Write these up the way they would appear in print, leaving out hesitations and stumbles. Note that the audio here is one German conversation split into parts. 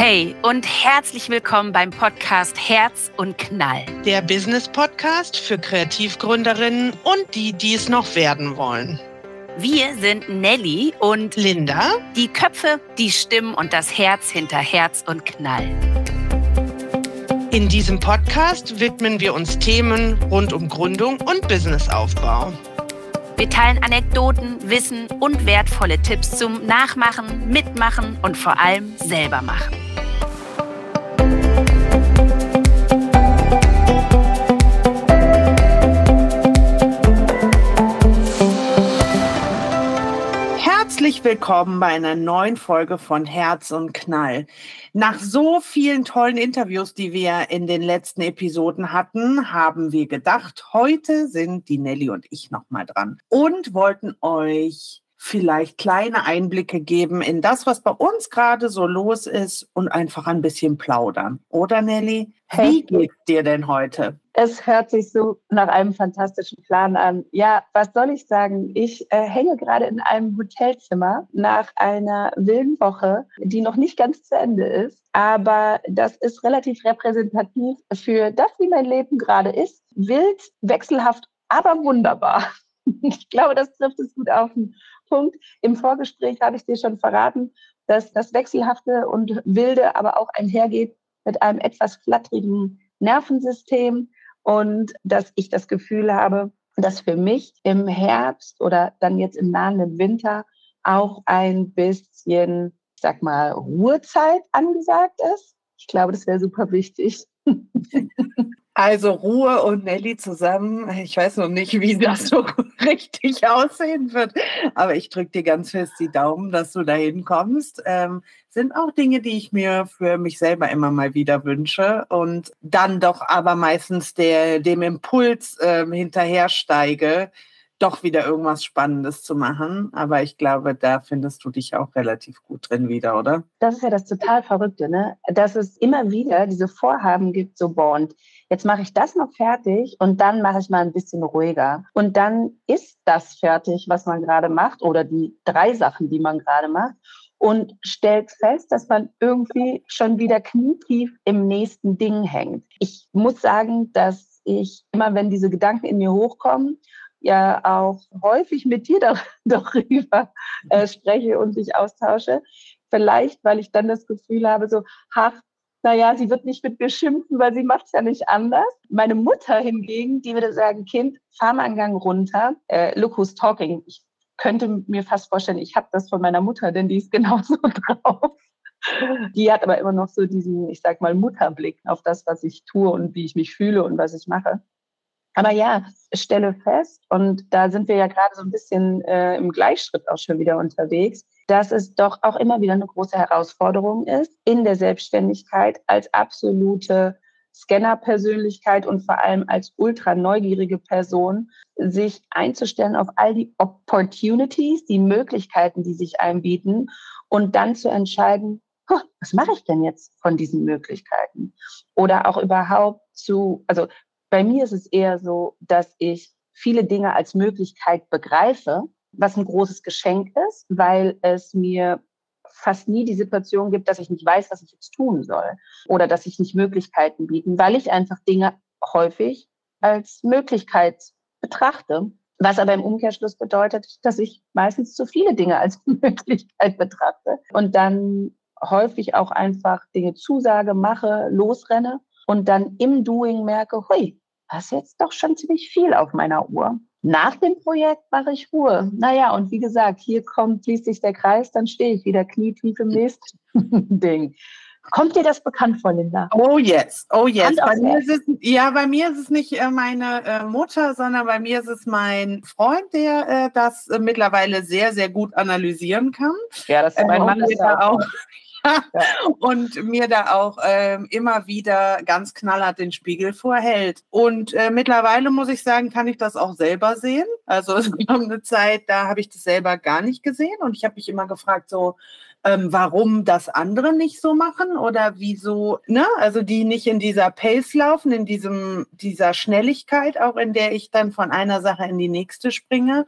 Hey und herzlich willkommen beim Podcast Herz und Knall. Der Business-Podcast für Kreativgründerinnen und die, die es noch werden wollen. Wir sind Nelly und Linda, die Köpfe, die Stimmen und das Herz hinter Herz und Knall. In diesem Podcast widmen wir uns Themen rund um Gründung und Businessaufbau. Wir teilen Anekdoten, Wissen und wertvolle Tipps zum Nachmachen, Mitmachen und vor allem selber machen. Herzlich willkommen bei einer neuen Folge von Herz und Knall. Nach so vielen tollen Interviews, die wir in den letzten Episoden hatten, haben wir gedacht, heute sind die Nelly und ich nochmal dran und wollten euch vielleicht kleine Einblicke geben in das, was bei uns gerade so los ist und einfach ein bisschen plaudern. Oder Nelly, wie geht's dir denn heute? Es hört sich so nach einem fantastischen Plan an. Ja, was soll ich sagen? Ich hänge gerade in einem Hotelzimmer nach einer wilden Woche, die noch nicht ganz zu Ende ist. Aber das ist relativ repräsentativ für das, wie mein Leben gerade ist. Wild, wechselhaft, aber wunderbar. Ich glaube, das trifft es gut auf den Punkt. Im Vorgespräch habe ich dir schon verraten, dass das Wechselhafte und Wilde aber auch einhergeht mit einem etwas flatterigen Nervensystem. Und dass ich das Gefühl habe, dass für mich im Herbst oder dann jetzt im nahenden Winter auch ein bisschen, ich sag mal, Ruhezeit angesagt ist. Ich glaube, das wäre super wichtig. Also Ruhe und Nelly zusammen. Ich weiß noch nicht, wie das so richtig aussehen wird, aber ich drücke dir ganz fest die Daumen, dass du dahin kommst. Sind auch Dinge, die ich mir für mich selber immer mal wieder wünsche und dann doch aber meistens dem Impuls hinterhersteige, doch wieder irgendwas Spannendes zu machen. Aber ich glaube, da findest du dich auch relativ gut drin wieder, oder? Das ist ja das total Verrückte, ne? Dass es immer wieder diese Vorhaben gibt, so boah, und jetzt mache ich das noch fertig und dann mache ich mal ein bisschen ruhiger. Und dann ist das fertig, was man gerade macht oder die 3 Sachen, die man gerade macht und stellt fest, dass man irgendwie schon wieder knietief im nächsten Ding hängt. Ich muss sagen, dass ich immer, wenn diese Gedanken in mir hochkommen, ja auch häufig mit dir darüber spreche und mich austausche. Vielleicht, weil ich dann das Gefühl habe, so, naja, sie wird nicht mit mir schimpfen, weil sie macht es ja nicht anders. Meine Mutter hingegen, die würde sagen, Kind, fahr mal einen Gang runter. Look who's talking. Ich könnte mir fast vorstellen, ich habe das von meiner Mutter, denn die ist genauso drauf. Die hat aber immer noch so diesen, ich sag mal, Mutterblick auf das, was ich tue und wie ich mich fühle und was ich mache. Aber ja, stelle fest, und da sind wir ja gerade so ein bisschen im Gleichschritt auch schon wieder unterwegs, dass es doch auch immer wieder eine große Herausforderung ist, in der Selbstständigkeit als absolute Scanner-Persönlichkeit und vor allem als ultra neugierige Person, sich einzustellen auf all die Opportunities, die Möglichkeiten, die sich einem bieten, und dann zu entscheiden, was mache ich denn jetzt von diesen Möglichkeiten? Oder auch überhaupt also bei mir ist es eher so, dass ich viele Dinge als Möglichkeit begreife, was ein großes Geschenk ist, weil es mir fast nie die Situation gibt, dass ich nicht weiß, was ich jetzt tun soll oder dass ich nicht Möglichkeiten bieten, weil ich einfach Dinge häufig als Möglichkeit betrachte, was aber im Umkehrschluss bedeutet, dass ich meistens zu viele Dinge als Möglichkeit betrachte und dann häufig auch einfach Dinge zusage, mache, losrenne und dann im Doing merke, das ist jetzt doch schon ziemlich viel auf meiner Uhr. Nach dem Projekt mache ich Ruhe. Naja, und wie gesagt, hier schließt sich der Kreis, dann stehe ich wieder knietief im nächsten Ding. Kommt dir das bekannt vor, Linda? Oh yes, oh yes. Bei mir ist es nicht meine Mutter, sondern bei mir ist es mein Freund, der das mittlerweile sehr, sehr gut analysieren kann. Ja, das ist mein Mann. Ist auch. Ja. Und mir da auch immer wieder ganz knallhart den Spiegel vorhält. Und mittlerweile, muss ich sagen, kann ich das auch selber sehen. Also es kam eine Zeit, da habe ich das selber gar nicht gesehen. Und ich habe mich immer gefragt, so, warum das andere nicht so machen oder wieso, ne? Also die nicht in dieser Pace laufen, in dieser Schnelligkeit, auch in der ich dann von einer Sache in die nächste springe.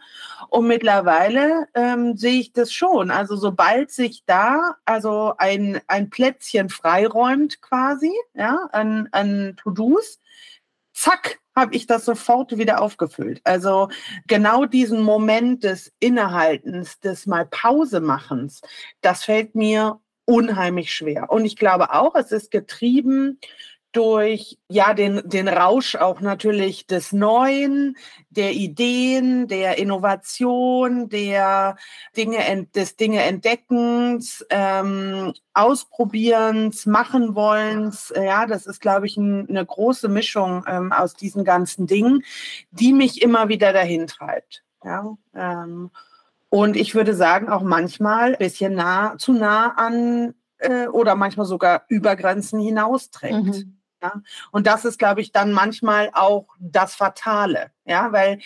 Und mittlerweile sehe ich das schon. Also sobald sich da also ein Plätzchen freiräumt quasi, ja, an To-Dos, zack, habe ich das sofort wieder aufgefüllt. Also genau diesen Moment des Innehaltens, des mal Pausemachens, das fällt mir unheimlich schwer. Und ich glaube auch, es ist getrieben durch ja den Rausch auch natürlich des Neuen, der Ideen, der Innovation, der Dinge entdeckens, Ausprobierens, machen wollens. Ja, das ist, glaube ich, eine große Mischung aus diesen ganzen Dingen, die mich immer wieder dahin treibt. Ja, und ich würde sagen, auch manchmal ein bisschen zu nah an oder manchmal sogar über Grenzen hinausträgt. Mhm. Ja? Und das ist, glaube ich, dann manchmal auch das Fatale, ja, weil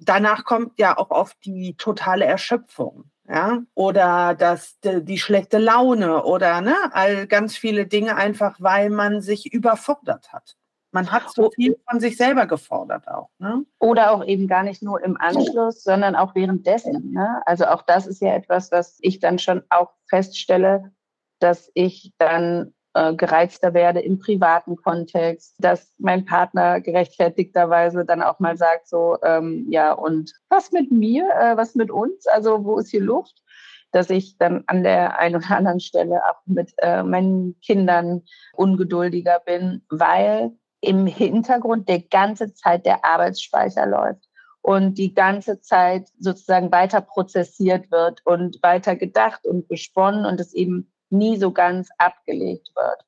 danach kommt ja auch oft die totale Erschöpfung, ja, oder die schlechte Laune oder, ne, all ganz viele Dinge einfach, weil man sich überfordert hat. Man hat so viel von sich selber gefordert auch. Ne? Oder auch eben gar nicht nur im Anschluss, sondern auch währenddessen. Ne? Also auch das ist ja etwas, was ich dann schon auch feststelle, dass ich dann gereizter werde im privaten Kontext, dass mein Partner gerechtfertigterweise dann auch mal sagt so, ja, und was mit mir, was mit uns, also wo ist hier Luft? Dass ich dann an der einen oder anderen Stelle auch mit meinen Kindern ungeduldiger bin, weil im Hintergrund der ganze Zeit der Arbeitsspeicher läuft und die ganze Zeit sozusagen weiter prozessiert wird und weiter gedacht und gesponnen und es eben nie so ganz abgelegt wird.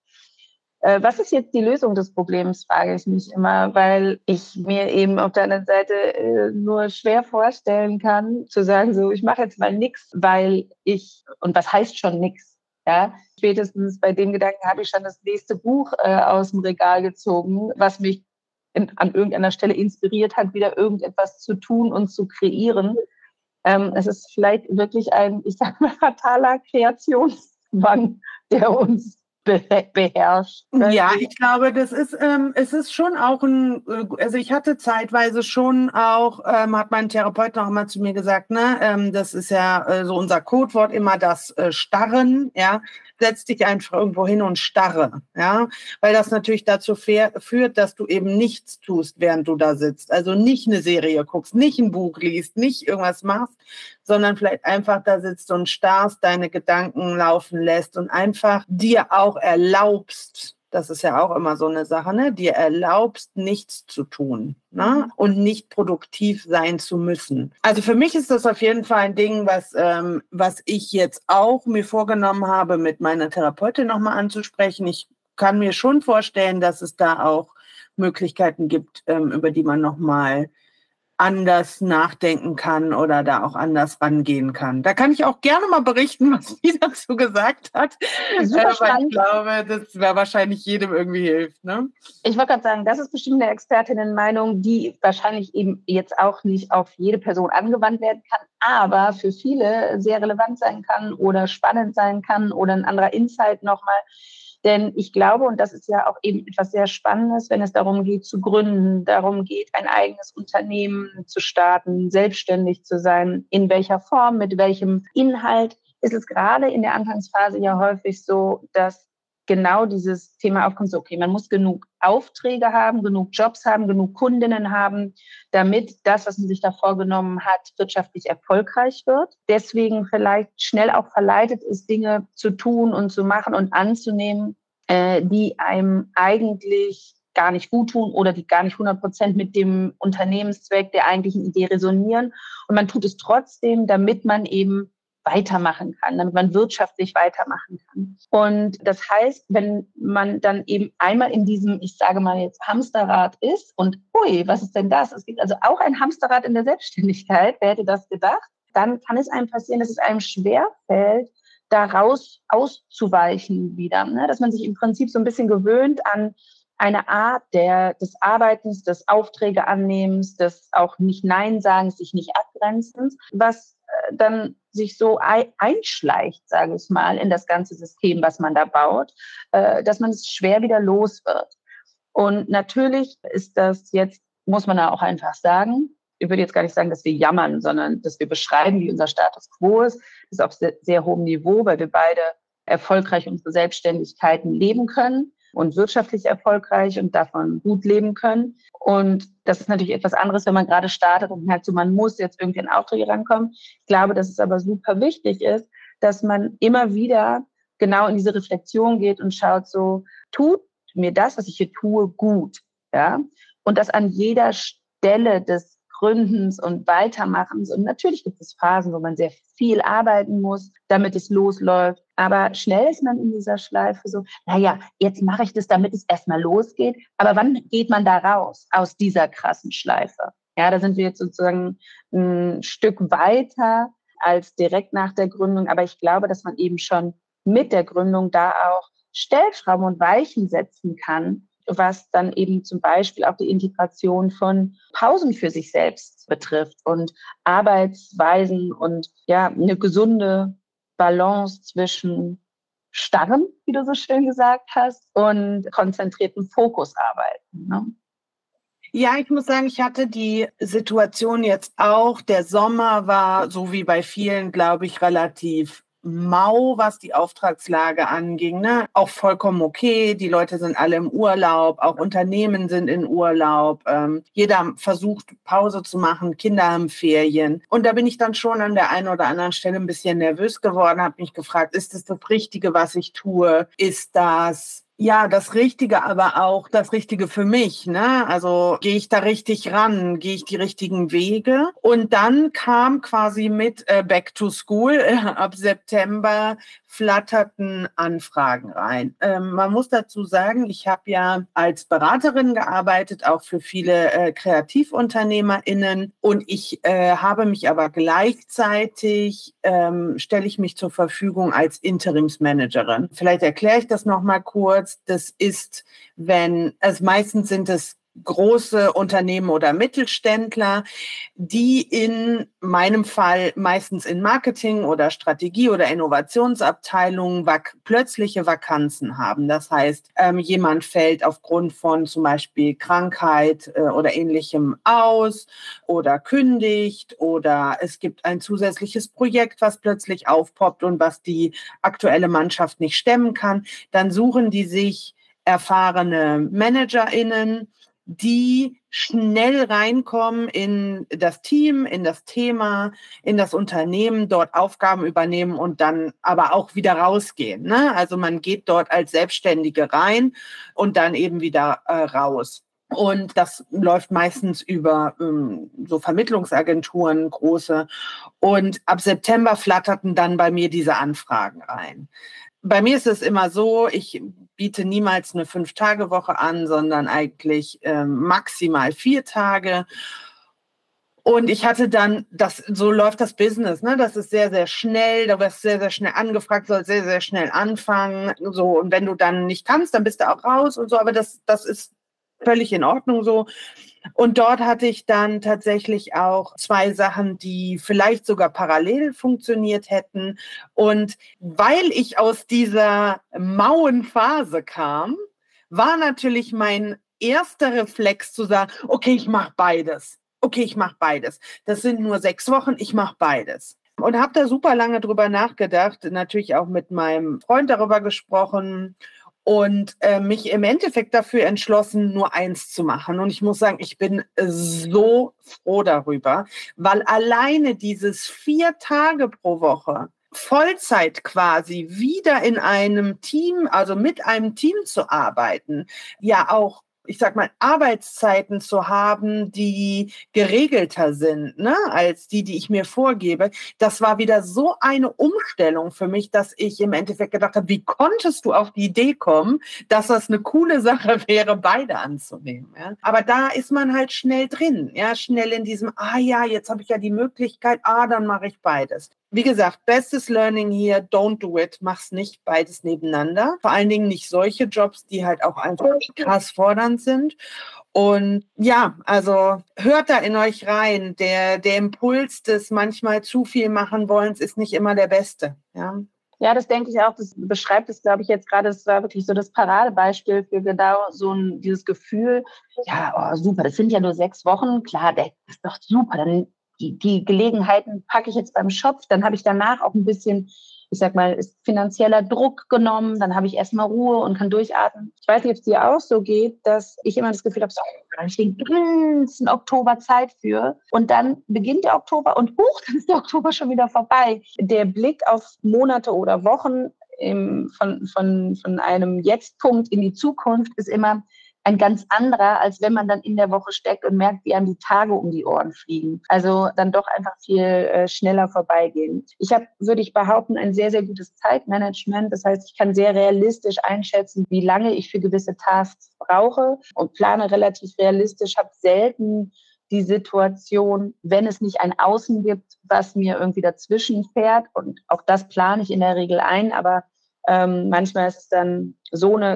Was ist jetzt die Lösung des Problems, frage ich mich immer, weil ich mir eben auf der anderen Seite nur schwer vorstellen kann, zu sagen, so, ich mache jetzt mal nichts, weil ich, und was heißt schon nichts? Ja? Spätestens bei dem Gedanken habe ich schon das nächste Buch aus dem Regal gezogen, was mich an irgendeiner Stelle inspiriert hat, wieder irgendetwas zu tun und zu kreieren. Es ist vielleicht wirklich ein, ich sage mal, fataler Kreationswang, der uns beherrscht. Ja, ich glaube, das ist, es ist schon auch also ich hatte zeitweise schon auch, hat mein Therapeut noch immer zu mir gesagt, ne, das ist ja so unser Codewort immer das Starren, ja, setz dich einfach irgendwo hin und starre, ja, weil das natürlich dazu führt, dass du eben nichts tust, während du da sitzt, also nicht eine Serie guckst, nicht ein Buch liest, nicht irgendwas machst, sondern vielleicht einfach da sitzt und starrst, deine Gedanken laufen lässt und einfach dir auch erlaubst, das ist ja auch immer so eine Sache, ne? Dir erlaubst, nichts zu tun, ne? Und nicht produktiv sein zu müssen. Also für mich ist das auf jeden Fall ein Ding, was ich jetzt auch mir vorgenommen habe, mit meiner Therapeutin nochmal anzusprechen. Ich kann mir schon vorstellen, dass es da auch Möglichkeiten gibt, über die man nochmal anders nachdenken kann oder da auch anders rangehen kann. Da kann ich auch gerne mal berichten, was sie dazu gesagt hat. Super spannend. Ich glaube, das wäre wahrscheinlich jedem irgendwie hilft. Ne? Ich wollte gerade sagen, das ist bestimmt eine Expertinnenmeinung, die wahrscheinlich eben jetzt auch nicht auf jede Person angewandt werden kann, aber für viele sehr relevant sein kann oder spannend sein kann oder ein anderer Insight nochmal. Denn ich glaube, und das ist ja auch eben etwas sehr Spannendes, wenn es darum geht, zu gründen, darum geht, ein eigenes Unternehmen zu starten, selbstständig zu sein, in welcher Form, mit welchem Inhalt, ist es gerade in der Anfangsphase ja häufig so, dass genau dieses Thema aufkommt, so, okay, man muss genug Aufträge haben, genug Jobs haben, genug Kundinnen haben, damit das, was man sich da vorgenommen hat, wirtschaftlich erfolgreich wird. Deswegen vielleicht schnell auch verleitet ist, Dinge zu tun und zu machen und anzunehmen, die einem eigentlich gar nicht gut tun oder die gar nicht 100% mit dem Unternehmenszweck der eigentlichen Idee resonieren. Und man tut es trotzdem, damit man eben weitermachen kann, damit man wirtschaftlich weitermachen kann. Und das heißt, wenn man dann eben einmal in diesem, ich sage mal jetzt, Hamsterrad ist und, ui, was ist denn das? Es gibt also auch ein Hamsterrad in der Selbstständigkeit, wer hätte das gedacht? Dann kann es einem passieren, dass es einem schwerfällt, daraus auszuweichen wieder. Ne? Dass man sich im Prinzip so ein bisschen gewöhnt an eine Art des Arbeitens, des Aufträge annehmens, des auch nicht Nein-Sagens, sich nicht abgrenzens, was dann sich so einschleicht, sage ich mal, in das ganze System, was man da baut, dass man es schwer wieder los wird. Und natürlich ist das jetzt, muss man da auch einfach sagen, ich würde jetzt gar nicht sagen, dass wir jammern, sondern dass wir beschreiben, wie unser Status quo ist. Das ist auf sehr hohem Niveau, weil wir beide erfolgreich unsere Selbstständigkeiten leben können und wirtschaftlich erfolgreich und davon gut leben können. Und das ist natürlich etwas anderes, wenn man gerade startet und merkt, so, man muss jetzt irgendwie an Aufträge rankommen. Ich glaube, dass es aber super wichtig ist, dass man immer wieder genau in diese Reflexion geht und schaut so, tut mir das, was ich hier tue, gut? Ja? Und das an jeder Stelle des Gründens und Weitermachens. Und natürlich gibt es Phasen, wo man sehr viel arbeiten muss, damit es losläuft. Aber schnell ist man in dieser Schleife so, naja, jetzt mache ich das, damit es erstmal losgeht. Aber wann geht man da raus aus dieser krassen Schleife? Ja, da sind wir jetzt sozusagen ein Stück weiter als direkt nach der Gründung. Aber ich glaube, dass man eben schon mit der Gründung da auch Stellschrauben und Weichen setzen kann, was dann eben zum Beispiel auch die Integration von Pausen für sich selbst betrifft und Arbeitsweisen und ja, eine gesunde Balance zwischen Starren, wie du so schön gesagt hast, und konzentrierten Fokusarbeiten. Ne? Ja, ich muss sagen, ich hatte die Situation jetzt auch, der Sommer war, so wie bei vielen, glaube ich, relativ mau, was die Auftragslage anging, ne? Auch vollkommen okay. Die Leute sind alle im Urlaub, auch Unternehmen sind in Urlaub. Jeder versucht, Pause zu machen, Kinder haben Ferien. Und da bin ich dann schon an der einen oder anderen Stelle ein bisschen nervös geworden, habe mich gefragt, ist das das Richtige, was ich tue? Ist das... ja, das Richtige, aber auch das Richtige für mich, ne? Also gehe ich da richtig ran, gehe ich die richtigen Wege? Und dann kam quasi mit Back to School ab September flatterten Anfragen rein. Man muss dazu sagen, ich habe ja als Beraterin gearbeitet, auch für viele KreativunternehmerInnen. Und ich habe mich aber gleichzeitig, stelle ich mich zur Verfügung als Interimsmanagerin. Vielleicht erkläre ich das nochmal kurz. Das ist, wenn, also meistens sind es große Unternehmen oder Mittelständler, die in meinem Fall meistens in Marketing oder Strategie oder Innovationsabteilungen plötzliche Vakanzen haben. Das heißt, jemand fällt aufgrund von zum Beispiel Krankheit oder Ähnlichem aus oder kündigt oder es gibt ein zusätzliches Projekt, was plötzlich aufpoppt und was die aktuelle Mannschaft nicht stemmen kann. Dann suchen die sich erfahrene ManagerInnen, die schnell reinkommen in das Team, in das Thema, in das Unternehmen, dort Aufgaben übernehmen und dann aber auch wieder rausgehen, ne? Also man geht dort als Selbstständige rein und dann eben wieder raus. Und das läuft meistens über so Vermittlungsagenturen, große. Und ab September flatterten dann bei mir diese Anfragen rein. Bei mir ist es immer so, ich biete niemals eine 5-Tage-Woche an, sondern eigentlich maximal 4 Tage. Und ich hatte dann, das, so läuft das Business, ne? Das ist sehr, sehr schnell, du wirst sehr, sehr schnell angefragt, sollst sehr, sehr schnell anfangen. So, und wenn du dann nicht kannst, dann bist du auch raus und so, aber das ist völlig in Ordnung so. Und dort hatte ich dann tatsächlich auch 2 Sachen, die vielleicht sogar parallel funktioniert hätten. Und weil ich aus dieser mauen Phase kam, war natürlich mein erster Reflex zu sagen, okay, ich mache beides. Okay, ich mache beides. Das sind nur 6 Wochen, ich mache beides. Und habe da super lange drüber nachgedacht, natürlich auch mit meinem Freund darüber gesprochen. Und mich im Endeffekt dafür entschlossen, nur 1 zu machen. Und ich muss sagen, ich bin so froh darüber, weil alleine dieses 4 Tage pro Woche Vollzeit quasi wieder in einem Team, also mit einem Team zu arbeiten, ja auch, ich sag mal, Arbeitszeiten zu haben, die geregelter sind, ne, als die ich mir vorgebe. Das war wieder so eine Umstellung für mich, dass ich im Endeffekt gedacht habe, wie konntest du auf die Idee kommen, dass das eine coole Sache wäre, beide anzunehmen. Ja? Aber da ist man halt schnell drin, ja, schnell in diesem, jetzt habe ich ja die Möglichkeit, dann mache ich beides. Wie gesagt, bestes Learning hier, don't do it, mach's nicht beides nebeneinander. Vor allen Dingen nicht solche Jobs, die halt auch einfach krass fordernd sind. Und ja, also hört da in euch rein. Der Impuls des manchmal zu viel machen wollens ist nicht immer der beste. Ja. Ja, das denke ich auch. Das beschreibt es, glaube ich, jetzt gerade. Das war wirklich so das Paradebeispiel für genau so dieses Gefühl. Ja, oh, super, das sind ja nur 6 Wochen. Klar, das ist doch super. Dann die Gelegenheiten packe ich jetzt beim Schopf. Dann habe ich danach auch ein bisschen, ich sag mal, ist finanzieller Druck genommen. Dann habe ich erstmal Ruhe und kann durchatmen. Ich weiß nicht, ob es dir auch so geht, dass ich immer das Gefühl habe, so, ich den ganzen Oktober Zeit für. Und dann beginnt der Oktober und huch, dann ist der Oktober schon wieder vorbei. Der Blick auf Monate oder Wochen von einem Jetztpunkt in die Zukunft ist immer ein ganz anderer, als wenn man dann in der Woche steckt und merkt, wie einem die Tage um die Ohren fliegen. Also dann doch einfach viel schneller vorbeigehen. Ich habe, würde ich behaupten, ein sehr, sehr gutes Zeitmanagement. Das heißt, ich kann sehr realistisch einschätzen, wie lange ich für gewisse Tasks brauche und plane relativ realistisch. Ich habe selten die Situation, wenn es nicht ein Außen gibt, was mir irgendwie dazwischen fährt. Und auch das plane ich in der Regel ein, aber manchmal ist es dann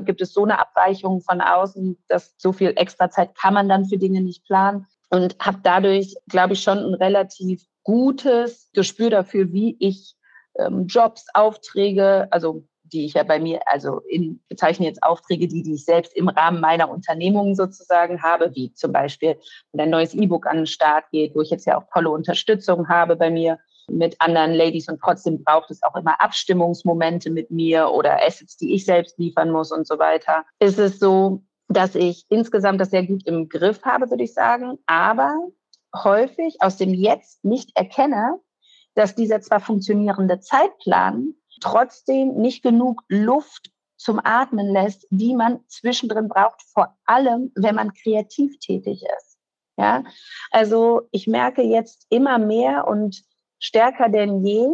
gibt es so eine Abweichung von außen, dass so viel extra Zeit kann man dann für Dinge nicht planen, und habe dadurch, glaube ich, schon ein relativ gutes Gespür dafür, wie ich Jobs, Aufträge, also die ich ja bei mir, bezeichne jetzt Aufträge, die ich selbst im Rahmen meiner Unternehmung sozusagen habe, wie zum Beispiel, wenn ein neues E-Book an den Start geht, wo ich jetzt ja auch tolle Unterstützung habe bei mir mit anderen Ladies, und trotzdem braucht es auch immer Abstimmungsmomente mit mir oder Assets, die ich selbst liefern muss und so weiter. Es ist so, dass ich insgesamt das sehr gut im Griff habe, würde ich sagen, aber häufig aus dem Jetzt nicht erkenne, dass dieser zwar funktionierende Zeitplan trotzdem nicht genug Luft zum Atmen lässt, die man zwischendrin braucht, vor allem, wenn man kreativ tätig ist. Ja? Also ich merke jetzt immer mehr und stärker denn je,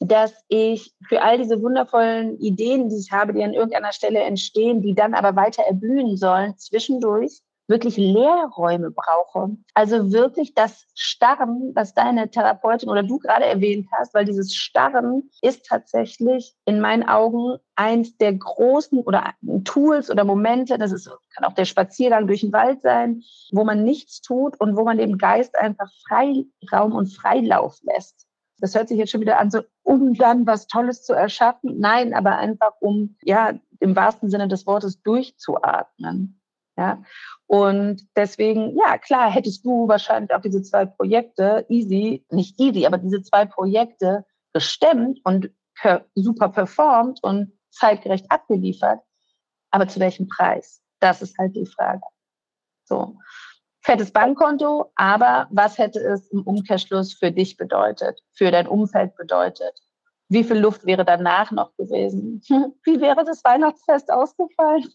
dass ich für all diese wundervollen Ideen, die ich habe, die an irgendeiner Stelle entstehen, die dann aber weiter erblühen sollen, zwischendurch wirklich Leerräume brauche. Also wirklich das Starren, was deine Therapeutin oder du gerade erwähnt hast, weil dieses Starren ist tatsächlich in meinen Augen eins der großen oder Tools oder Momente, das ist, kann auch der Spaziergang durch den Wald sein, wo man nichts tut und wo man dem Geist einfach Freiraum und Freilauf lässt. Das hört sich jetzt schon wieder an, so um dann was Tolles zu erschaffen. Nein, aber einfach um, ja, im wahrsten Sinne des Wortes durchzuatmen. Ja. Und deswegen, ja klar, hättest du wahrscheinlich auch diese 2 Projekte diese 2 Projekte gestemmt und super performt und zeitgerecht abgeliefert. Aber zu welchem Preis? Das ist halt die Frage. So. Fettes Bankkonto, aber was hätte es im Umkehrschluss für dich bedeutet, für dein Umfeld bedeutet? Wie viel Luft wäre danach noch gewesen? Wie wäre das Weihnachtsfest ausgefallen?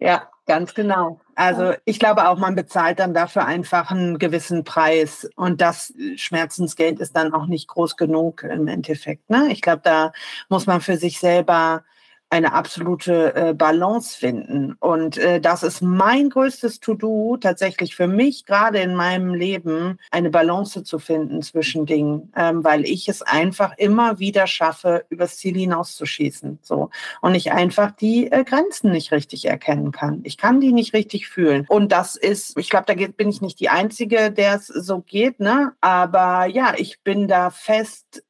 Ja, ganz genau. Also ich glaube auch, man bezahlt dann dafür einfach einen gewissen Preis, und das Schmerzensgeld ist dann auch nicht groß genug im Endeffekt. Ne? Ich glaube, da muss man für sich selber eine absolute Balance finden. Und das ist mein größtes To-Do tatsächlich für mich, gerade in meinem Leben, eine Balance zu finden zwischen Dingen, weil ich es einfach immer wieder schaffe, übers Ziel hinauszuschießen. So. Und ich einfach die Grenzen nicht richtig erkennen kann. Ich kann die nicht richtig fühlen. Und das ist, ich glaube, da bin ich nicht die Einzige, der es so geht, ne? Aber ja, ich bin da fest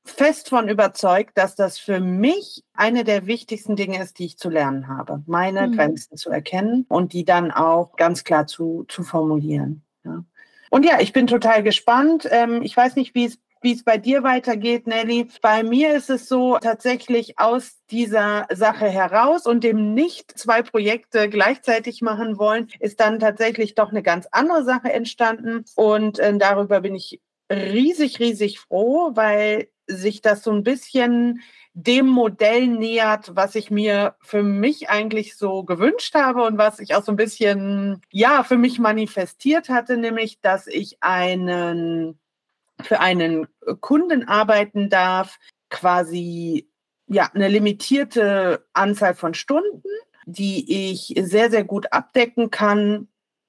von überzeugt, dass das für mich eine der wichtigsten Dinge ist, die ich zu lernen habe, meine Grenzen zu erkennen und die dann auch ganz klar zu formulieren. Ja. Und ja, ich bin total gespannt. Ich weiß nicht, wie es bei dir weitergeht, Nelly. Bei mir ist es so, tatsächlich aus dieser Sache heraus und dem nicht 2 Projekte gleichzeitig machen wollen, ist dann tatsächlich doch eine ganz andere Sache entstanden. Und darüber bin ich riesig, riesig froh, weil sich das so ein bisschen dem Modell nähert, was ich mir für mich eigentlich so gewünscht habe und was ich auch so ein bisschen, ja, für mich manifestiert hatte, nämlich, dass ich für einen Kunden arbeiten darf, quasi, ja, eine limitierte Anzahl von Stunden, die ich sehr, sehr gut abdecken kann,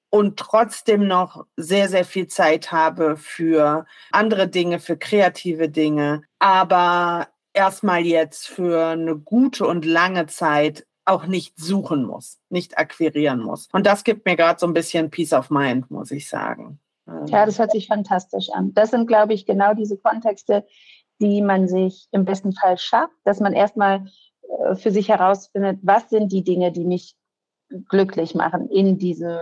und trotzdem noch sehr, sehr viel Zeit habe für andere Dinge, für kreative Dinge. Aber erstmal jetzt für eine gute und lange Zeit auch nicht suchen muss, nicht akquirieren muss. Und das gibt mir gerade so ein bisschen Peace of Mind, muss ich sagen. Ja, das hört sich fantastisch an. Das sind, glaube ich, genau diese Kontexte, die man sich im besten Fall schafft, dass man erstmal für sich herausfindet, was sind die Dinge, die mich glücklich machen in diesem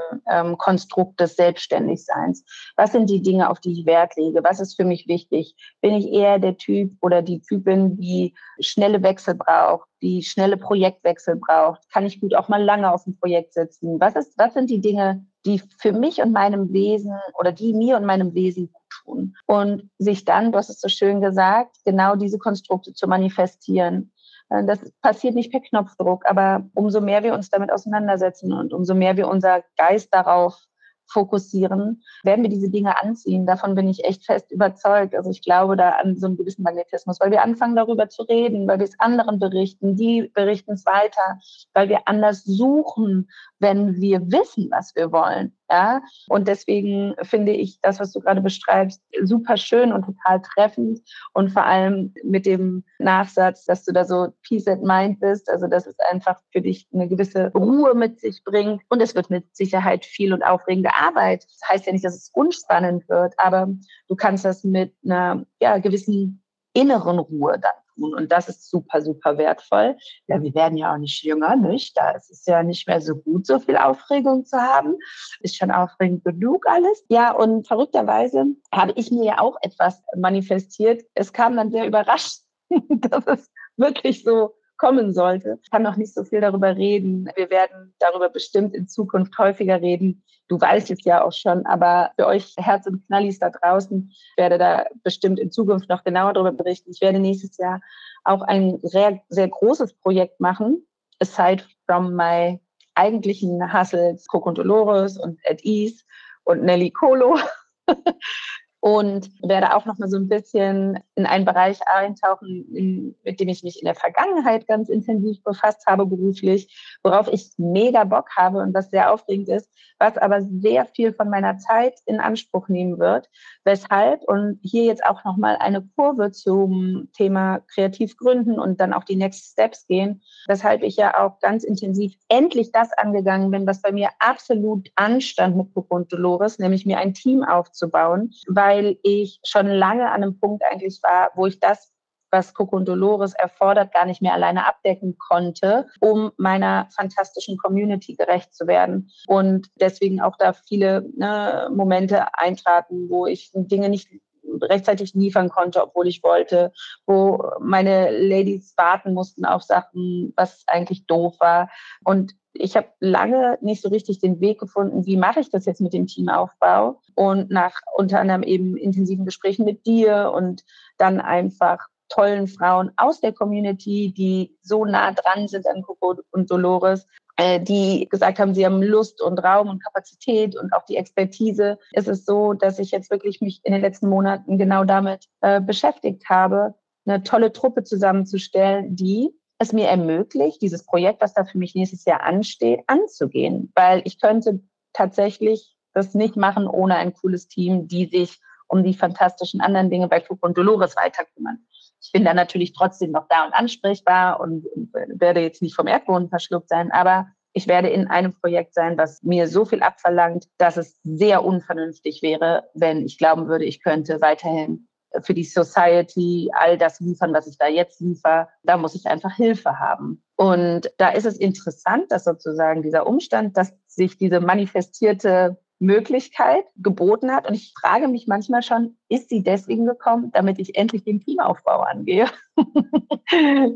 Konstrukt des Selbstständigseins. Was sind die Dinge, auf die ich Wert lege? Was ist für mich wichtig? Bin ich eher der Typ oder die Typin, die schnelle Wechsel braucht, die schnelle Projektwechsel braucht? Kann ich gut auch mal lange auf dem Projekt sitzen? Was sind die Dinge, die für mich und meinem Wesen oder die mir und meinem Wesen gut tun? Und sich dann, du hast es so schön gesagt, genau diese Konstrukte zu manifestieren. Das passiert nicht per Knopfdruck, aber umso mehr wir uns damit auseinandersetzen und umso mehr wir unser Geist darauf fokussieren, werden wir diese Dinge anziehen. Davon bin ich echt fest überzeugt. Also ich glaube da an so einen gewissen Magnetismus, weil wir anfangen darüber zu reden, weil wir es anderen berichten, die berichten es weiter, weil wir anders suchen, wenn wir wissen, was wir wollen. Ja? Und deswegen finde ich das, was du gerade beschreibst, super schön und total treffend und vor allem mit dem Nachsatz, dass du da so peace at mind bist, also dass es einfach für dich eine gewisse Ruhe mit sich bringt und es wird mit Sicherheit viel und aufregende Arbeit. Das heißt ja nicht, dass es unspannend wird, aber du kannst das mit einer gewissen inneren Ruhe dann tun und das ist super, super wertvoll. Ja, wir werden ja auch nicht jünger, nicht? Da ist es ja nicht mehr so gut, so viel Aufregung zu haben. Ist schon aufregend genug alles. Ja, und verrückterweise habe ich mir ja auch etwas manifestiert. Es kam dann sehr überrascht, dass es wirklich so kommen sollte. Ich kann noch nicht so viel darüber reden. Wir werden darüber bestimmt in Zukunft häufiger reden. Du weißt es ja auch schon, aber für euch Herz und Knallis da draußen, ich werde da bestimmt in Zukunft noch genauer darüber berichten. Ich werde nächstes Jahr auch ein sehr, sehr großes Projekt machen, aside from my eigentlichen Hustles, Coco und Dolores und At Ease und Nelly Colo. Und werde auch noch mal so ein bisschen in einen Bereich eintauchen, mit dem ich mich in der Vergangenheit ganz intensiv befasst habe beruflich, worauf ich mega Bock habe und was sehr aufregend ist, was aber sehr viel von meiner Zeit in Anspruch nehmen wird. Weshalb, und hier jetzt auch noch mal eine Kurve zum Thema kreativ gründen und dann auch die Next Steps gehen, weshalb ich ja auch ganz intensiv endlich das angegangen bin, was bei mir absolut anstand mit Coco und Dolores, nämlich mir ein Team aufzubauen, weil ich schon lange an einem Punkt eigentlich war, wo ich das, was Coco und Dolores erfordert, gar nicht mehr alleine abdecken konnte, um meiner fantastischen Community gerecht zu werden. Und deswegen auch da viele Momente eintraten, wo ich Dinge nicht rechtzeitig liefern konnte, obwohl ich wollte, wo meine Ladies warten mussten auf Sachen, was eigentlich doof war. Und ich habe lange nicht so richtig den Weg gefunden, wie mache ich das jetzt mit dem Teamaufbau? Und nach unter anderem eben intensiven Gesprächen mit dir und dann einfach tollen Frauen aus der Community, die so nah dran sind an Coco und Dolores, die gesagt haben, sie haben Lust und Raum und Kapazität und auch die Expertise. Es ist so, dass ich jetzt wirklich mich in den letzten Monaten genau damit beschäftigt habe, eine tolle Truppe zusammenzustellen, die es mir ermöglicht, dieses Projekt, was da für mich nächstes Jahr ansteht, anzugehen. Weil ich könnte tatsächlich das nicht machen ohne ein cooles Team, die sich um die fantastischen anderen Dinge bei Coco und Dolores weiter kümmern. Ich bin da natürlich trotzdem noch da und ansprechbar und werde jetzt nicht vom Erdboden verschluckt sein, aber ich werde in einem Projekt sein, was mir so viel abverlangt, dass es sehr unvernünftig wäre, wenn ich glauben würde, ich könnte weiterhin für die Society all das liefern, was ich da jetzt liefere. Da muss ich einfach Hilfe haben. Und da ist es interessant, dass sozusagen dieser Umstand, dass sich diese manifestierte Möglichkeit geboten hat. Und ich frage mich manchmal schon, ist sie deswegen gekommen, damit ich endlich den Teamaufbau angehe?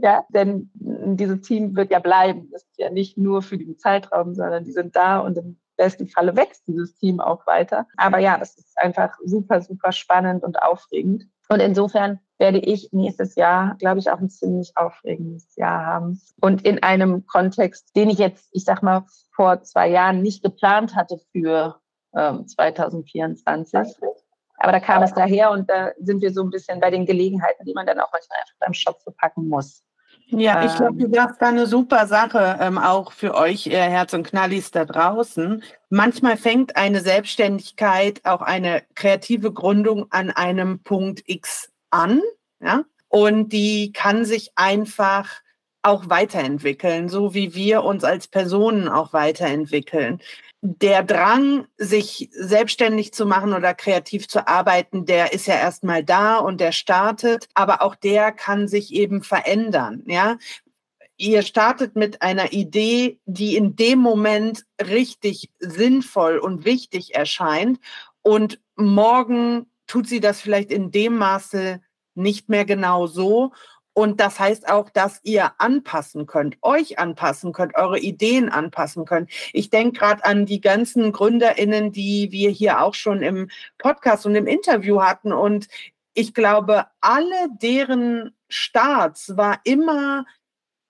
Ja, denn dieses Team wird ja bleiben. Das ist ja nicht nur für den Zeitraum, sondern die sind da und im besten Falle wächst dieses Team auch weiter. Aber ja, das ist einfach super, super spannend und aufregend. Und insofern werde ich nächstes Jahr, glaube ich, auch ein ziemlich aufregendes Jahr haben. Und in einem Kontext, den ich jetzt, ich sag mal, vor 2 Jahren nicht geplant hatte für 2024. Aber da kam es daher und da sind wir so ein bisschen bei den Gelegenheiten, die man dann auch manchmal einfach beim Shop verpacken muss. Ja, ich glaube, du machst da eine super Sache, auch für euch Herz und Knallis da draußen. Manchmal fängt eine Selbstständigkeit, auch eine kreative Gründung an einem Punkt X an, ja? Und die kann sich einfach auch weiterentwickeln, so wie wir uns als Personen auch weiterentwickeln. Der Drang, sich selbstständig zu machen oder kreativ zu arbeiten, der ist ja erstmal da und der startet, aber auch der kann sich eben verändern, ja. Ihr startet mit einer Idee, die in dem Moment richtig sinnvoll und wichtig erscheint und morgen tut sie das vielleicht in dem Maße nicht mehr genau so. Und das heißt auch, dass ihr anpassen könnt, euch anpassen könnt, eure Ideen anpassen könnt. Ich denke gerade an die ganzen GründerInnen, die wir hier auch schon im Podcast und im Interview hatten. Und ich glaube, alle deren Starts war immer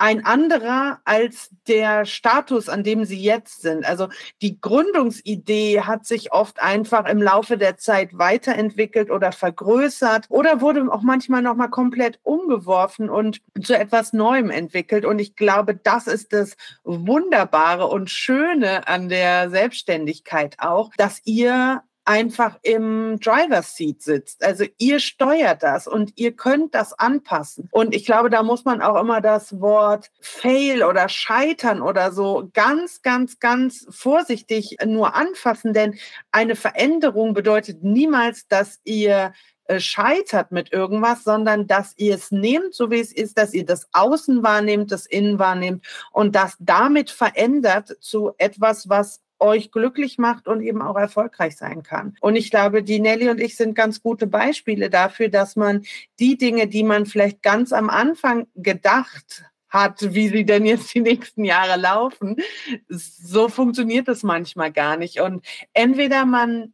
ein anderer als der Status, an dem sie jetzt sind. Also die Gründungsidee hat sich oft einfach im Laufe der Zeit weiterentwickelt oder vergrößert oder wurde auch manchmal nochmal komplett umgeworfen und zu etwas Neuem entwickelt. Und ich glaube, das ist das Wunderbare und Schöne an der Selbstständigkeit auch, dass ihr einfach im Driver's Seat sitzt. Also ihr steuert das und ihr könnt das anpassen. Und ich glaube, da muss man auch immer das Wort Fail oder Scheitern oder so ganz, ganz, ganz vorsichtig nur anfassen, denn eine Veränderung bedeutet niemals, dass ihr scheitert mit irgendwas, sondern dass ihr es nehmt, so wie es ist, dass ihr das Außen wahrnehmt, das Innen wahrnehmt und das damit verändert zu etwas, was euch glücklich macht und eben auch erfolgreich sein kann. Und ich glaube, die Nelly und ich sind ganz gute Beispiele dafür, dass man die Dinge, die man vielleicht ganz am Anfang gedacht hat, wie sie denn jetzt die nächsten Jahre laufen, so funktioniert es manchmal gar nicht. Und entweder man,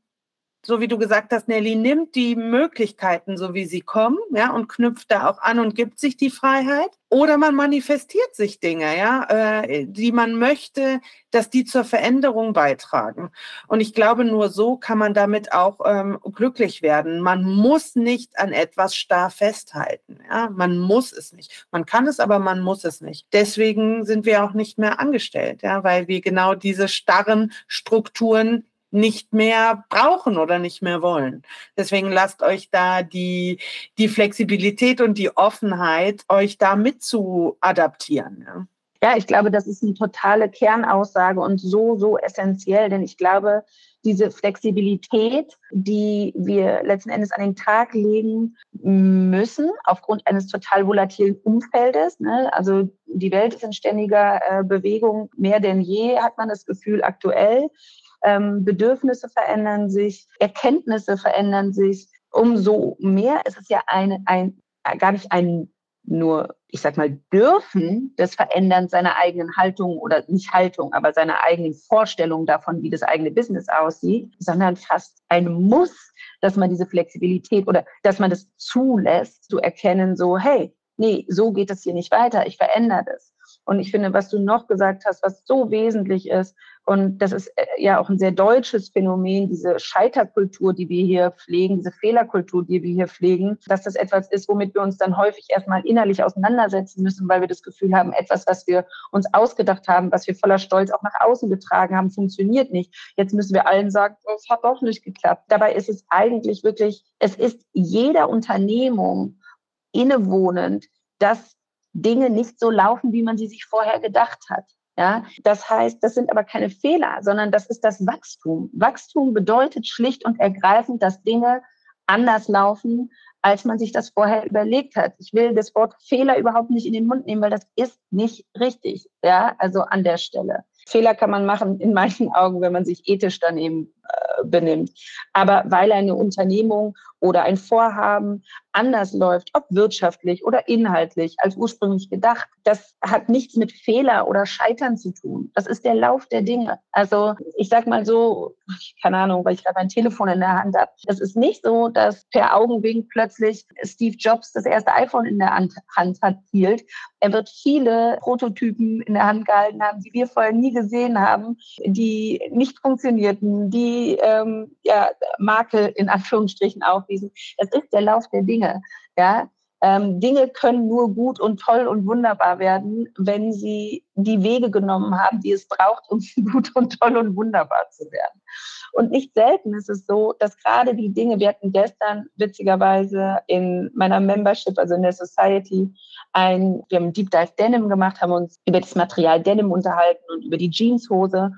so wie du gesagt hast, Nelly, nimmt die Möglichkeiten, so wie sie kommen, ja, und knüpft da auch an und gibt sich die Freiheit. Oder man manifestiert sich Dinge, ja, die man möchte, dass die zur Veränderung beitragen. Und ich glaube, nur so kann man damit auch glücklich werden. Man muss nicht an etwas starr festhalten, ja. Man muss es nicht. Man kann es, aber man muss es nicht. Deswegen sind wir auch nicht mehr angestellt, ja, weil wir genau diese starren Strukturen nicht mehr brauchen oder nicht mehr wollen. Deswegen lasst euch da die Flexibilität und die Offenheit, euch da mit zu adaptieren. Ja, ich glaube, das ist eine totale Kernaussage und so, so essentiell, denn ich glaube, diese Flexibilität, die wir letzten Endes an den Tag legen müssen, aufgrund eines total volatilen Umfeldes, ne? Also die Welt ist in ständiger Bewegung, mehr denn je hat man das Gefühl aktuell. Bedürfnisse verändern sich, Erkenntnisse verändern sich. Umso mehr ist es ja gar nicht nur, ich sag mal, Dürfen des Veränderns seiner eigenen Haltung oder nicht Haltung, aber seiner eigenen Vorstellung davon, wie das eigene Business aussieht, sondern fast ein Muss, dass man diese Flexibilität oder dass man das zulässt, zu erkennen, so, hey, nee, so geht es hier nicht weiter, ich verändere das. Und ich finde, was du noch gesagt hast, was so wesentlich ist, und das ist ja auch ein sehr deutsches Phänomen, diese Scheiterkultur, die wir hier pflegen, diese Fehlerkultur, die wir hier pflegen, dass das etwas ist, womit wir uns dann häufig erstmal innerlich auseinandersetzen müssen, weil wir das Gefühl haben, etwas, was wir uns ausgedacht haben, was wir voller Stolz auch nach außen getragen haben, funktioniert nicht. Jetzt müssen wir allen sagen, es hat auch nicht geklappt. Dabei ist es eigentlich wirklich, es ist jeder Unternehmung innewohnend, dass Dinge nicht so laufen, wie man sie sich vorher gedacht hat. Ja, das heißt, das sind aber keine Fehler, sondern das ist das Wachstum. Wachstum bedeutet schlicht und ergreifend, dass Dinge anders laufen, als man sich das vorher überlegt hat. Ich will das Wort Fehler überhaupt nicht in den Mund nehmen, weil das ist nicht richtig. Ja, also an der Stelle. Fehler kann man machen in manchen Augen, wenn man sich ethisch daneben benimmt. Aber weil eine Unternehmung oder ein Vorhaben anders läuft, ob wirtschaftlich oder inhaltlich als ursprünglich gedacht, das hat nichts mit Fehler oder Scheitern zu tun. Das ist der Lauf der Dinge. Also ich sag mal so, keine Ahnung, weil ich gerade mein Telefon in der Hand habe. Das ist nicht so, dass per Augenwink plötzlich Steve Jobs das erste iPhone in der Hand hielt. Er wird viele Prototypen in der Hand gehalten haben, die wir vorher nie gesehen haben, die nicht funktionierten, die Makel in Anführungsstrichen aufwiesen. Das ist der Lauf der Dinge. Ja? Dinge können nur gut und toll und wunderbar werden, wenn sie die Wege genommen haben, die es braucht, um gut und toll und wunderbar zu werden. Und nicht selten ist es so, dass gerade die Dinge, wir hatten gestern witzigerweise in meiner Membership, also in der Society, wir haben Deep Dive Denim gemacht, haben uns über das Material Denim unterhalten und über die Jeanshose.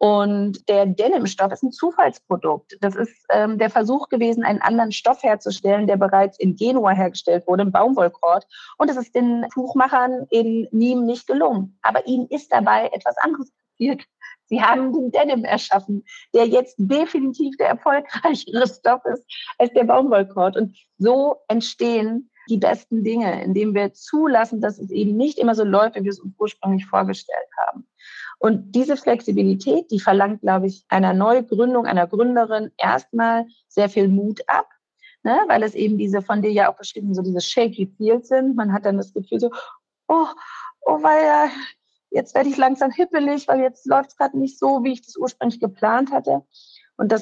Und der Denimstoff ist ein Zufallsprodukt. Das ist der Versuch gewesen, einen anderen Stoff herzustellen, der bereits in Genua hergestellt wurde, im Baumwollkord. Und es ist den Tuchmachern in Nîmes nicht gelungen. Aber ihnen ist dabei etwas anderes passiert. Sie haben den Denim erschaffen, der jetzt definitiv der erfolgreichere Stoff ist als der Baumwollkord. Und so entstehen die besten Dinge, indem wir zulassen, dass es eben nicht immer so läuft, wie wir es uns ursprünglich vorgestellt haben. Und diese Flexibilität, die verlangt, glaube ich, einer Neugründung, einer Gründerin erstmal sehr viel Mut ab, ne? Weil es eben diese von dir ja auch beschrieben, so diese shaky feels sind. Man hat dann das Gefühl so, oh, jetzt werde ich langsam hippelig, weil jetzt läuft es gerade nicht so, wie ich das ursprünglich geplant hatte. Und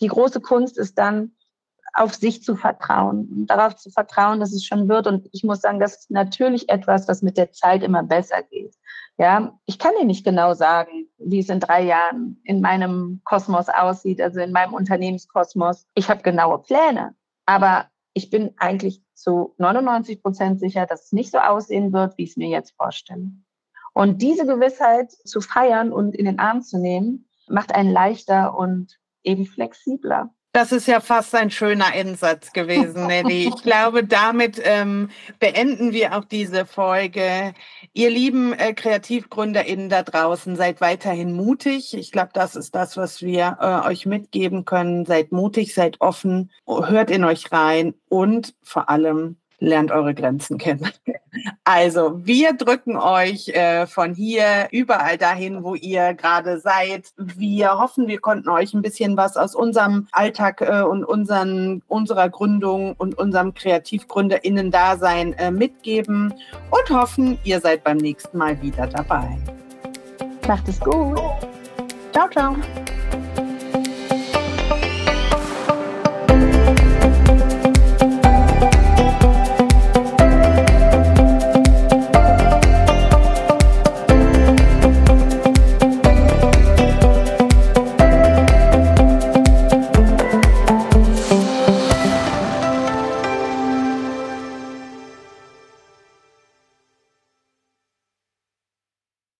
die große Kunst ist dann, auf sich zu vertrauen und darauf zu vertrauen, dass es schon wird. Und ich muss sagen, das ist natürlich etwas, was mit der Zeit immer besser geht. Ja, ich kann dir nicht genau sagen, wie es in 3 Jahren in meinem Kosmos aussieht, also in meinem Unternehmenskosmos. Ich habe genaue Pläne, aber ich bin eigentlich zu 99% sicher, dass es nicht so aussehen wird, wie ich es mir jetzt vorstelle. Und diese Gewissheit zu feiern und in den Arm zu nehmen, macht einen leichter und eben flexibler. Das ist ja fast ein schöner Einsatz gewesen, Nelly. Ich glaube, damit beenden wir auch diese Folge. Ihr lieben KreativgründerInnen da draußen, seid weiterhin mutig. Ich glaube, das ist das, was wir euch mitgeben können. Seid mutig, seid offen, hört in euch rein und vor allem lernt eure Grenzen kennen. Also, wir drücken euch von hier überall dahin, wo ihr gerade seid. Wir hoffen, wir konnten euch ein bisschen was aus unserem Alltag und unserer Gründung und unserem KreativgründerInnen-Dasein mitgeben und hoffen, ihr seid beim nächsten Mal wieder dabei. Macht es gut. Ciao, ciao.